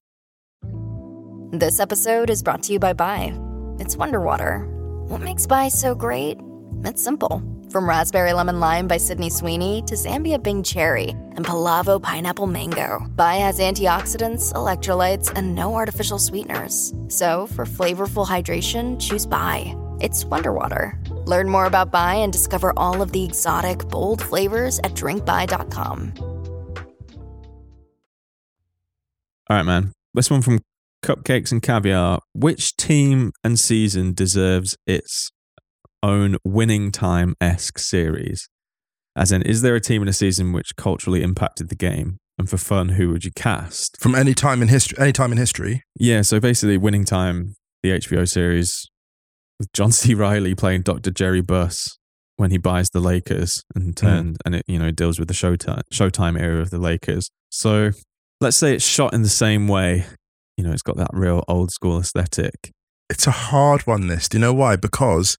This episode is brought to you by Bai. It's Wonder Water. What makes Bai so great? It's simple. From Raspberry Lemon Lime by Sydney Sweeney to Zambia Bing Cherry and Palavo Pineapple Mango, Bai has antioxidants, electrolytes, and no artificial sweeteners. So for flavorful hydration, choose Bai. It's Wonder Water. Learn more about Bai and discover all of the exotic, bold flavors at drinkbai.com. All right, man. This one from Cupcakes and Caviar. Which team and season deserves its own Winning Time-esque series? As in, is there a team in a season which culturally impacted the game? And for fun, who would you cast? From any time in history? Yeah, so basically Winning Time, the HBO series, with John C. Reilly playing Dr. Jerry Buss when he buys the Lakers and it, you know, deals with the Showtime era of the Lakers. So let's say it's shot in the same way. You know, it's got that real old school aesthetic. It's a hard one, this. Do you know why? Because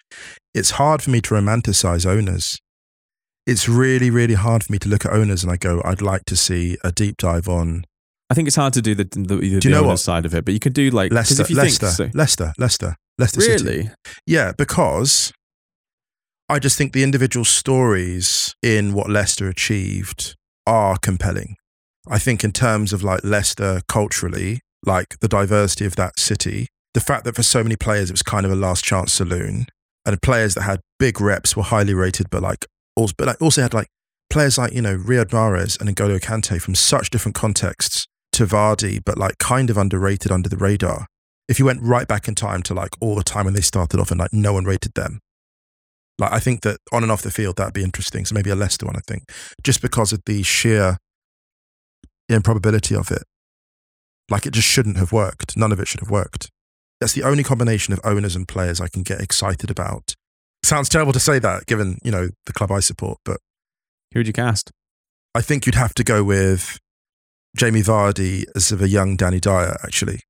it's hard for me to romanticize owners. It's really, really hard for me to look at owners and I go, I'd like to see a deep dive on. I think it's hard to do the owner side of it, but you could do like Leicester really? City. Yeah, because I just think the individual stories in what Leicester achieved are compelling. I think in terms of like Leicester culturally, like the diversity of that city, the fact that for so many players it was kind of a last chance saloon, and players that had big reps were highly rated, but also had like players like, you know, Riyad Mahrez and N'Golo Kante from such different contexts to Vardy, but like kind of underrated, under the radar. If you went right back in time to like all the time when they started off and like no one rated them, like I think that on and off the field that'd be interesting. So maybe a Leicester one, I think, just because of the sheer improbability of it. Like it just shouldn't have worked. None of it should have worked. That's the only combination of owners and players I can get excited about. Sounds terrible to say that given, you know, the club I support, but... Who would you cast? I think you'd have to go with Jamie Vardy as of a young Danny Dyer, actually.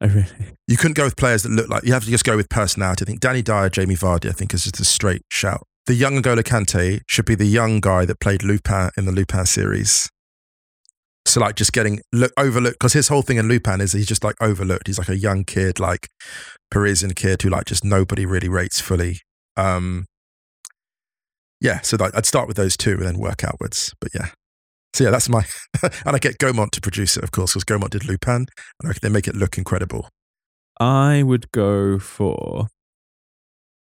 Oh, really? You couldn't go with players that look like... You have to just go with personality. I think Danny Dyer, Jamie Vardy, I think is just a straight shout. The young N'Golo Kante should be the young guy that played Lupin in the Lupin series. So like just getting overlooked, because his whole thing in Lupin is he's just like overlooked. He's like a young kid, like Parisian kid who like just nobody really rates fully. yeah, so I'd start with those two and then work outwards. But yeah. So yeah, that's my, and I get Gaumont to produce it, of course, because Gaumont did Lupin, and I can then make it look incredible. I would go for,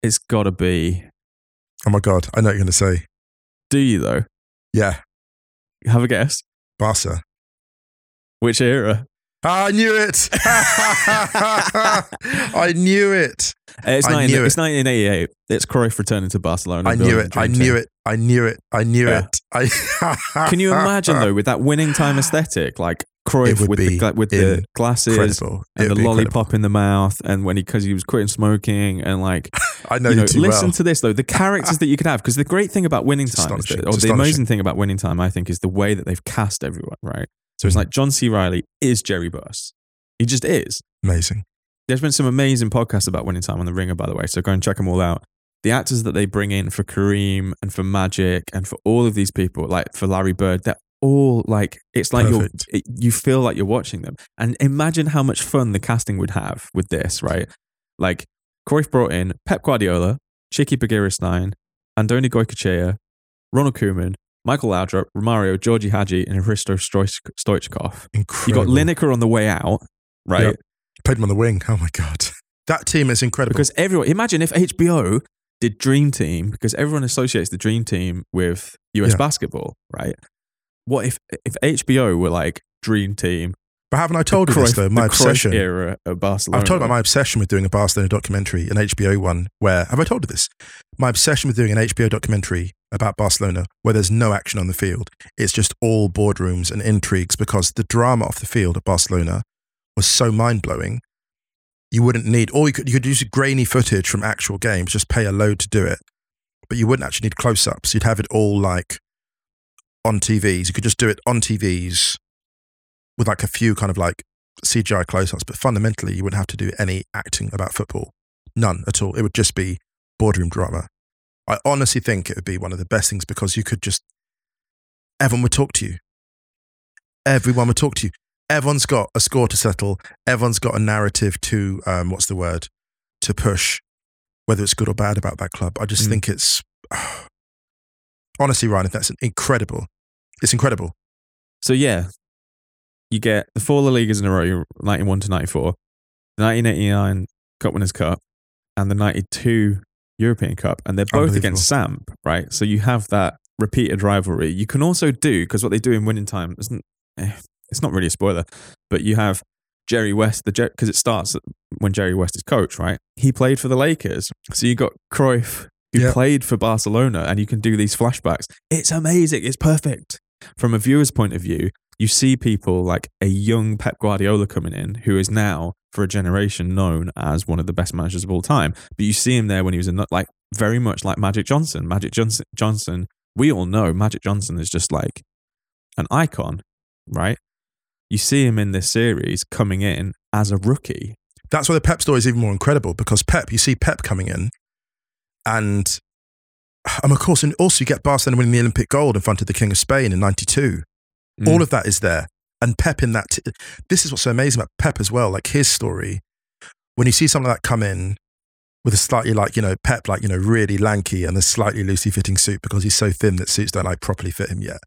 it's got to be. Oh my God, I know what you're going to say. Do you though? Yeah. Have a guess. Barca. Which era? I knew it. I knew it. It's 1988. It's Cruyff returning to Barcelona. I knew it. I knew it. Can you imagine though, with that winning time aesthetic, like Cruyff with the glasses and the lollipop in the mouth, and because he was quitting smoking, and like I know you too listen well. To this though, the characters that you could have, because the great thing about winning time, the amazing thing about winning time, I think, is the way that they've cast everyone, right? So it's like John C. Reilly is Jerry Buss. He just is. Amazing. There's been some amazing podcasts about winning time on The Ringer, by the way. So go and check them all out. The actors that they bring in for Kareem and for Magic and for all of these people, like for Larry Bird, they're all like, it's like you feel like you're watching them. And imagine how much fun the casting would have with this, right? Like Cruyff brought in Pep Guardiola, Chiki Begiristain, Andoni Goycochea, Ronald Koeman, Michael Laudrup, Romario, Georgi Hadji, and Hristo Stoichkov. Incredible. You got Lineker on the way out, right? Yep. Played him on the wing. Oh my God. That team is incredible. Because everyone, imagine if HBO did Dream Team, because everyone associates the Dream Team with US basketball, right? What if HBO were like Dream Team? But haven't I told you this though? My obsession era of Barcelona. I've told about my obsession with doing a Barcelona documentary, an HBO one, where, have I told you this? My obsession with doing an HBO documentary about Barcelona where there's no action on the field. It's just all boardrooms and intrigues, because the drama off the field at Barcelona was so mind-blowing. You wouldn't need, or you could use grainy footage from actual games, just pay a load to do it, but you wouldn't actually need close-ups. You'd have it all like on TVs. You could just do it on TVs with like a few kind of like CGI close-ups, but fundamentally you wouldn't have to do any acting about football. None at all. It would just be boardroom drama. I honestly think it would be one of the best things, because you could just, everyone would talk to you. Everyone would talk to you. Everyone's got a score to settle. Everyone's got a narrative to, to push, whether it's good or bad about that club. I just think it's, honestly, Ryan, that's incredible. It's incredible. So yeah, you get the four La Ligas in a row, 91 to 94, the 1989 Cup Winners' Cup, and the 92 European Cup, and they're both against Samp, right? So you have that repeated rivalry. You can also do, because what they do in winning time isn't, it's not really a spoiler, but you have Jerry West, because it starts when Jerry West is coach, right? He played for the Lakers. So you got Cruyff, who played for Barcelona, and you can do these flashbacks. It's amazing. It's perfect. From a viewer's point of view, you see people like a young Pep Guardiola coming in, who is now, for a generation, known as one of the best managers of all time. But you see him there when he was like very much like Magic Johnson. Magic Johnson, we all know Magic Johnson is just like an icon, right? You see him in this series coming in as a rookie. That's why the Pep story is even more incredible, because Pep, you see Pep coming in, and of course, and also you get Barcelona winning the Olympic gold in front of the King of Spain in 92. All of that is there. And Pep in that, this is what's so amazing about Pep as well, like his story, when you see something like that come in with a slightly like, Pep, like, really lanky and a slightly loosely fitting suit, because he's so thin that suits don't like properly fit him yet.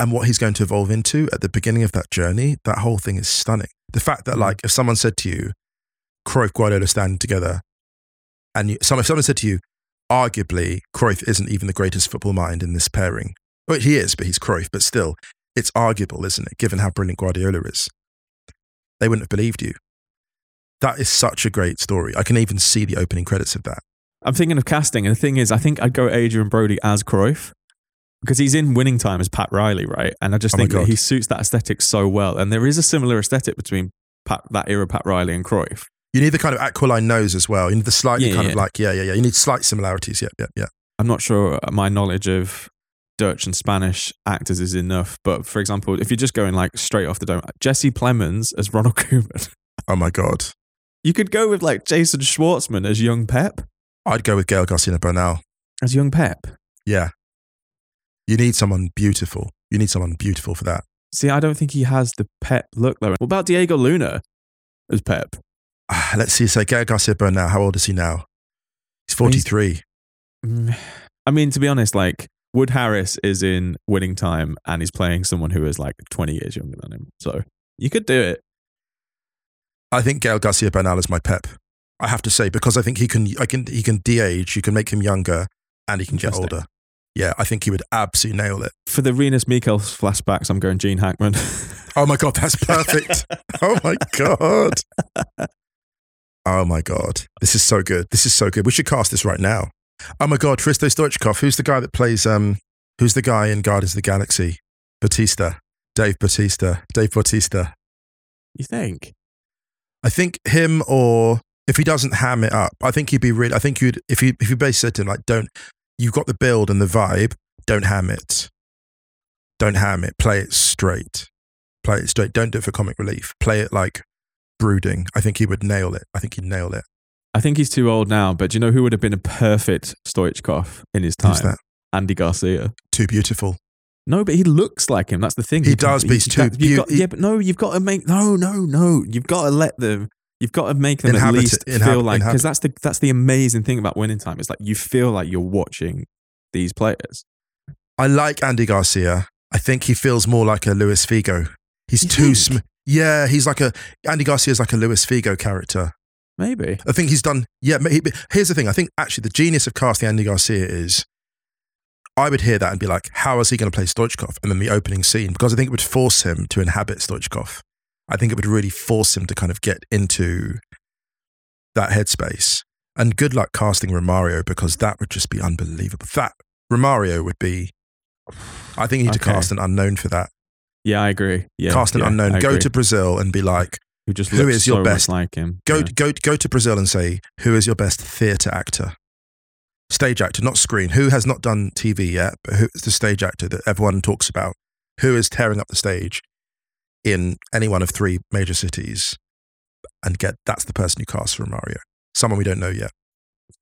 And what he's going to evolve into at the beginning of that journey, that whole thing is stunning. The fact that like, if someone said to you, Cruyff, Guardiola stand together, and if someone said to you, arguably, Cruyff isn't even the greatest football mind in this pairing. Well, he is, but he's Cruyff, but still, it's arguable, isn't it, given how brilliant Guardiola is? They wouldn't have believed you. That is such a great story. I can even see the opening credits of that. I'm thinking of casting, and the thing is, I think I'd go Adrian Brody as Cruyff, because he's in winning time as Pat Riley, right? And I just think that he suits that aesthetic so well. And there is a similar aesthetic between that era Pat Riley and Cruyff. You need the kind of aquiline nose as well. You need the slightly of like, you need slight similarities, I'm not sure my knowledge of Dutch and Spanish actors is enough, but for example, if you're just going like straight off the dome, Jesse Plemons as Ronald Koeman. Oh my God. You could go with like Jason Schwartzman as young Pep. I'd go with Gael Garcia Bernal. As young Pep? Yeah. You need someone beautiful. You need someone beautiful for that. See, I don't think he has the Pep look though. What about Diego Luna as Pep? Let's see, so Gael Garcia Bernal, how old is he now? He's 43. I mean, to be honest, like, Wood Harris is in winning time and he's playing someone who is like 20 years younger than him. So you could do it. I think Gael Garcia Bernal is my Pep. I have to say, because I think he can de-age, you can make him younger and he can get older. Yeah, I think he would absolutely nail it. For the Rinus Michels flashbacks, I'm going Gene Hackman. Oh my God, that's perfect. Oh my God. Oh my God. This is so good. This is so good. We should cast this right now. Oh my God, Hristo Stoichkov. Who's the guy that plays, who's the guy in Guardians of the Galaxy? Batista. Dave Bautista. Dave Bautista. You think? I think him, or if he doesn't ham it up, I think he'd be really, I think you'd, if you basically said to him, like, don't, you've got the build and the vibe, don't ham it. Don't ham it. Play it straight. Play it straight. Don't do it for comic relief. Play it like brooding. I think he would nail it. I think he'd nail it. I think he's too old now, but do you know who would have been a perfect Stoichkov in his time? Who's that? Andy Garcia. Too beautiful. No, but he looks like him. That's the thing. He does, but he's too beautiful. Yeah, but no, you've got to make... No. You've got to let them... You've got to make them at least feel like... Because that's the amazing thing about winning time. It's like you feel like you're watching these players. I like Andy Garcia. I think he feels more like a Luis Figo. He's too... Yeah, he's like a... Andy Garcia's like a Luis Figo character. Maybe. I think he's done... Yeah, here's the thing. I think actually the genius of casting Andy Garcia is... I would hear that and be like, how is he going to play Stoichkov? And then the opening scene, because I think it would force him to inhabit Stoichkov. I think it would really force him to kind of get into that headspace. And good luck casting Romario, because that would just be unbelievable. That Romario would be, I think you need to cast an unknown for that. Yeah, I agree. Yeah, cast an unknown. Go to Brazil and be like, who is your best? Like him. Go to Brazil and say, who is your best theatre actor? Stage actor, not screen. Who has not done TV yet, but who is the stage actor that everyone talks about? Who is tearing up the stage in any one of three major cities? And that's the person you cast for Romario. Someone we don't know yet.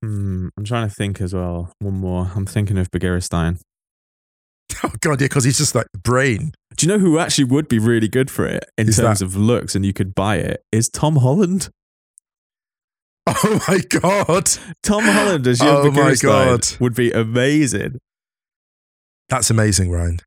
I'm trying to think as well. One more. I'm thinking of Bergerstein. Oh God, yeah, because he's just like brain. Do you know who actually would be really good for it in terms of looks, and you could buy it, is Tom Holland. Oh my God. Tom Holland as Jan Bergerstein would be amazing. That's amazing, Ryan.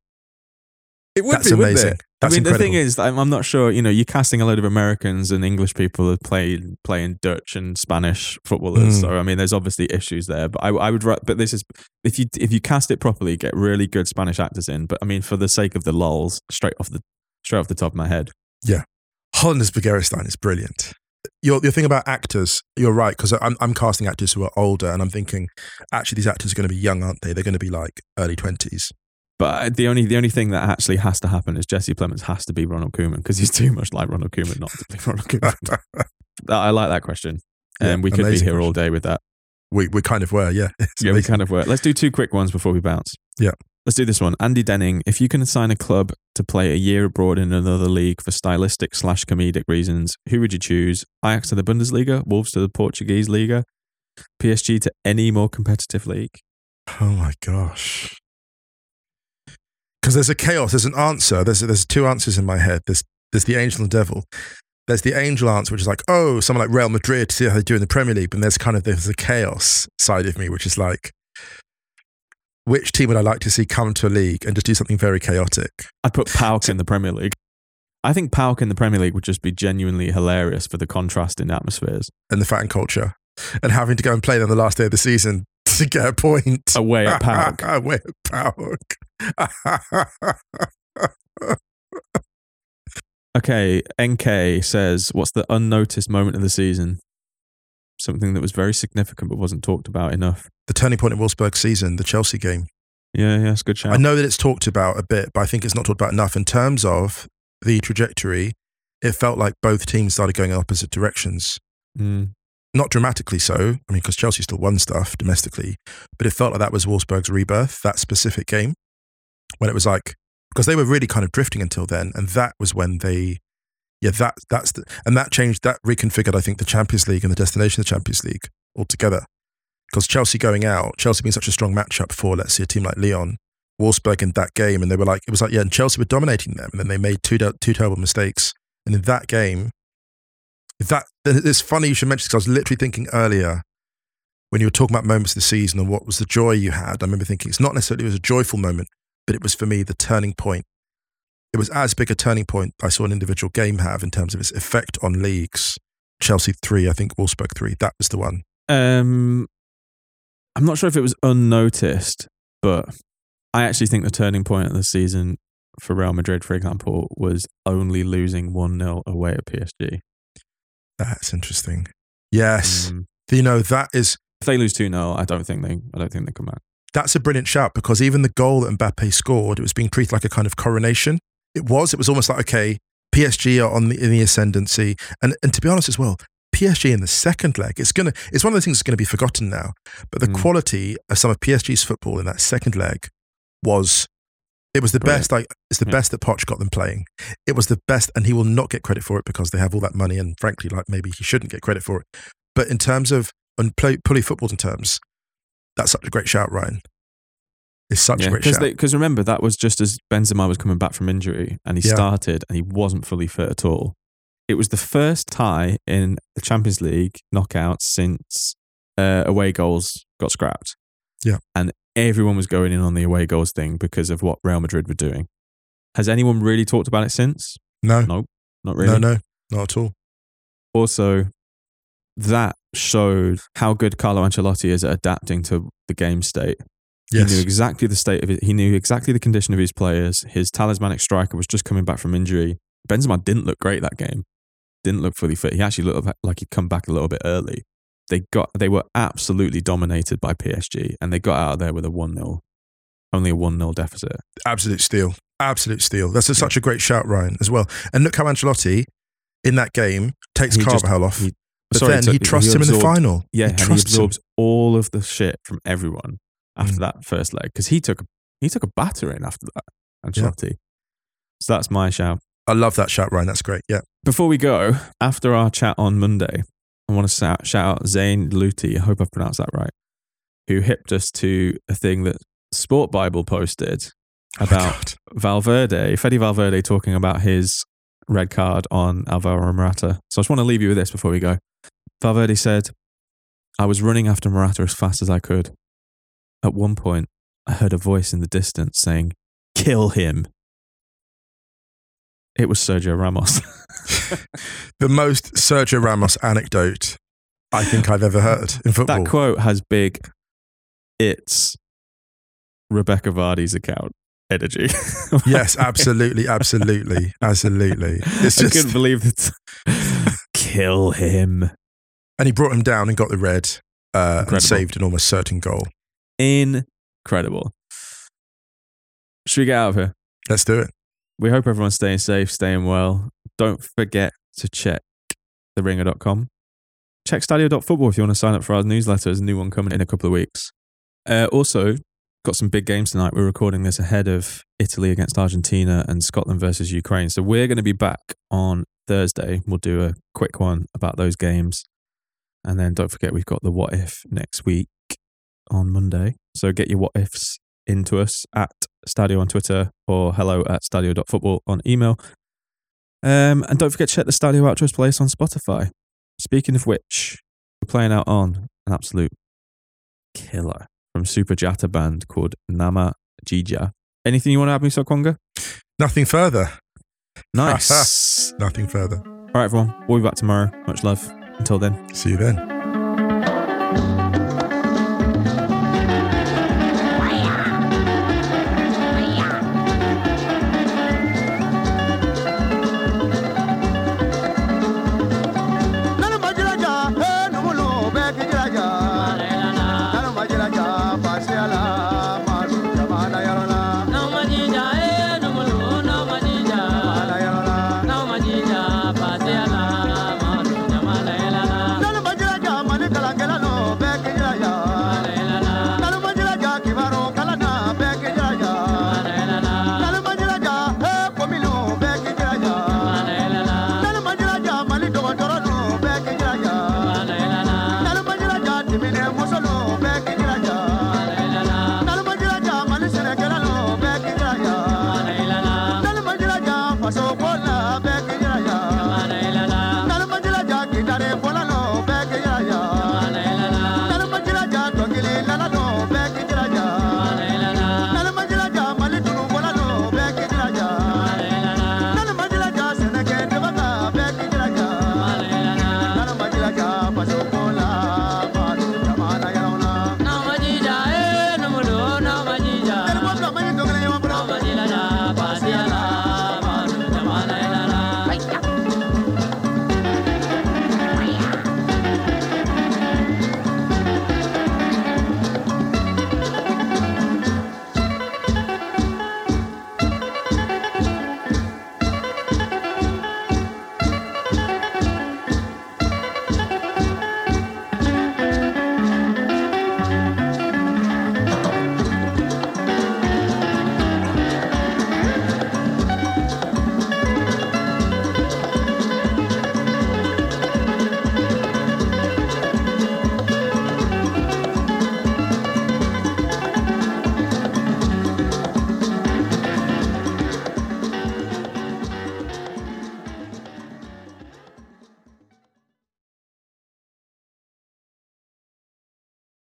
It would be, wouldn't it? That's amazing. I mean, incredible. The thing is, I'm not sure, you know, you're casting a load of Americans and English people that playing Dutch and Spanish footballers. So, I mean, there's obviously issues there, but I would, but this is, if you cast it properly, get really good Spanish actors in, but I mean, for the sake of the lols, straight off the top of my head. Yeah. Holland as Bergerstein is brilliant. Your thing about actors, you're right, because I'm casting actors who are older, and I'm thinking, actually, these actors are going to be young, aren't they? They're going to be like early 20s. But the only thing that actually has to happen is Jesse Plemons has to be Ronald Koeman, because he's too much like Ronald Koeman not to be Ronald Koeman. I like that question, and yeah, we could be here all day with that. We kind of were, yeah. Yeah, we kind of were. Let's do two quick ones before we bounce. Yeah. Let's do this one. Andy Denning, if you can assign a club to play a year abroad in another league for stylistic/comedic reasons, who would you choose? Ajax to the Bundesliga, Wolves to the Portuguese Liga, PSG to any more competitive league? Oh my gosh. Because there's a chaos, there's an answer. There's two answers in my head. There's the angel and the devil. There's the angel answer, which is like, oh, someone like Real Madrid to see how they do in the Premier League. And there's the chaos side of me, which is like, which team would I like to see come to a league and just do something very chaotic? I'd put Pauk in the Premier League. I think Pauk in the Premier League would just be genuinely hilarious for the contrast in atmospheres. And the fan culture. And having to go and play them the last day of the season to get a point. Away at Pauk. Away at Pauk. Okay, NK says, what's the unnoticed moment of the season? Something that was very significant but wasn't talked about enough. The turning point in Wolfsburg season, the Chelsea game. Yeah, it's a good shout. I know that it's talked about a bit, but I think it's not talked about enough. In terms of the trajectory, it felt like both teams started going in opposite directions. Not dramatically so, I mean, because Chelsea still won stuff domestically, but it felt like that was Wolfsburg's rebirth, that specific game, when it was like, because they were really kind of drifting until then, and that was when they... Yeah, that changed, that reconfigured, I think, the Champions League and the destination of the Champions League altogether. Because Chelsea going out, Chelsea being such a strong matchup for, let's see, a team like Lyon, Wolfsburg in that game, and they were like, it was like, yeah, and Chelsea were dominating them, and then they made two terrible mistakes. And in that game, it's funny you should mention, because I was literally thinking earlier, when you were talking about moments of the season and what was the joy you had, I remember thinking it's not necessarily it was a joyful moment, but it was for me the turning point. It was as big a turning point I saw an individual game have in terms of its effect on leagues. Chelsea 3, I think Wolfsburg 3, that was the one. I'm not sure if it was unnoticed, but I actually think the turning point of the season for Real Madrid, for example, was only losing 1-0 away at PSG. That's interesting. Yes. You know, that is... If they lose 2-0, I don't think they come back. That's a brilliant shout, because even the goal that Mbappe scored, it was being treated like a kind of coronation. It was almost like, okay, PSG are in the ascendancy. And to be honest as well, PSG in the second leg, it's one of the things that's going to be forgotten now. But the quality of some of PSG's football in that second leg was the brilliant. Best. It's the best that Poch got them playing. It was the best, and he will not get credit for it because they have all that money, and frankly, like maybe he shouldn't get credit for it. But in terms of pulley football in terms, that's such a great shout, Ryan. It's such a great shout. Because remember, that was just as Benzema was coming back from injury and he started and he wasn't fully fit at all. It was the first tie in the Champions League knockout since away goals got scrapped. Yeah. And everyone was going in on the away goals thing because of what Real Madrid were doing. Has anyone really talked about it since? No, not really. No, not at all. Also, that showed how good Carlo Ancelotti is at adapting to the game state. Yes. He knew exactly the state of it. He knew exactly the condition of his players. His talismanic striker was just coming back from injury. Benzema didn't look great that game. Didn't look fully fit. He actually looked like he'd come back a little bit early. They were absolutely dominated by PSG, and they got out of there with only a 1-0 deficit. Absolute steal. That's such a great shout, Ryan, as well. And look how Ancelotti in that game takes Carvajal off. He trusts him in the final. Yeah, he absorbs all of the shit from everyone after that first leg, because he took a battering after that, Ancelotti. Yeah. So that's my shout. I love that shout, Ryan. That's great. Yeah. Before we go, after our chat on Monday, I want to shout out Zane Luti. I hope I've pronounced that right. Who hipped us to a thing that Sport Bible posted about Valverde, Fede Valverde, talking about his red card on Alvaro Morata. So I just want to leave you with this before we go. Valverde said, "I was running after Morata as fast as I could. At one point, I heard a voice in the distance saying, 'Kill him.' It was Sergio Ramos." The most Sergio Ramos anecdote I think I've ever heard in football. That quote has big, it's Rebecca Vardy's account energy. Yes, absolutely. It's just, I couldn't believe it. Kill him. And he brought him down and got the red and saved an almost certain goal. Incredible. Should we get out of here? Let's do it. We hope everyone's staying safe, staying well. Don't forget to check theringer.com. Check stadio.football if you want to sign up for our newsletter. There's a new one coming in a couple of weeks. Also, got some big games tonight. We're recording this ahead of Italy against Argentina and Scotland versus Ukraine. So we're going to be back on Thursday. We'll do a quick one about those games. And then don't forget, we've got the What If next week on Monday. So get your What Ifs into us at Stadio on Twitter or hello@stadio.football on email. And don't forget to check the Stadio Outros playlist on Spotify. Speaking of which, we're playing out on an absolute killer from Super Jata band called Nama Jija. Anything you want to add, Musa Kwonga? Nothing further. Nice. Nothing further. All right, everyone. We'll be back tomorrow. Much love. Until then. See you then.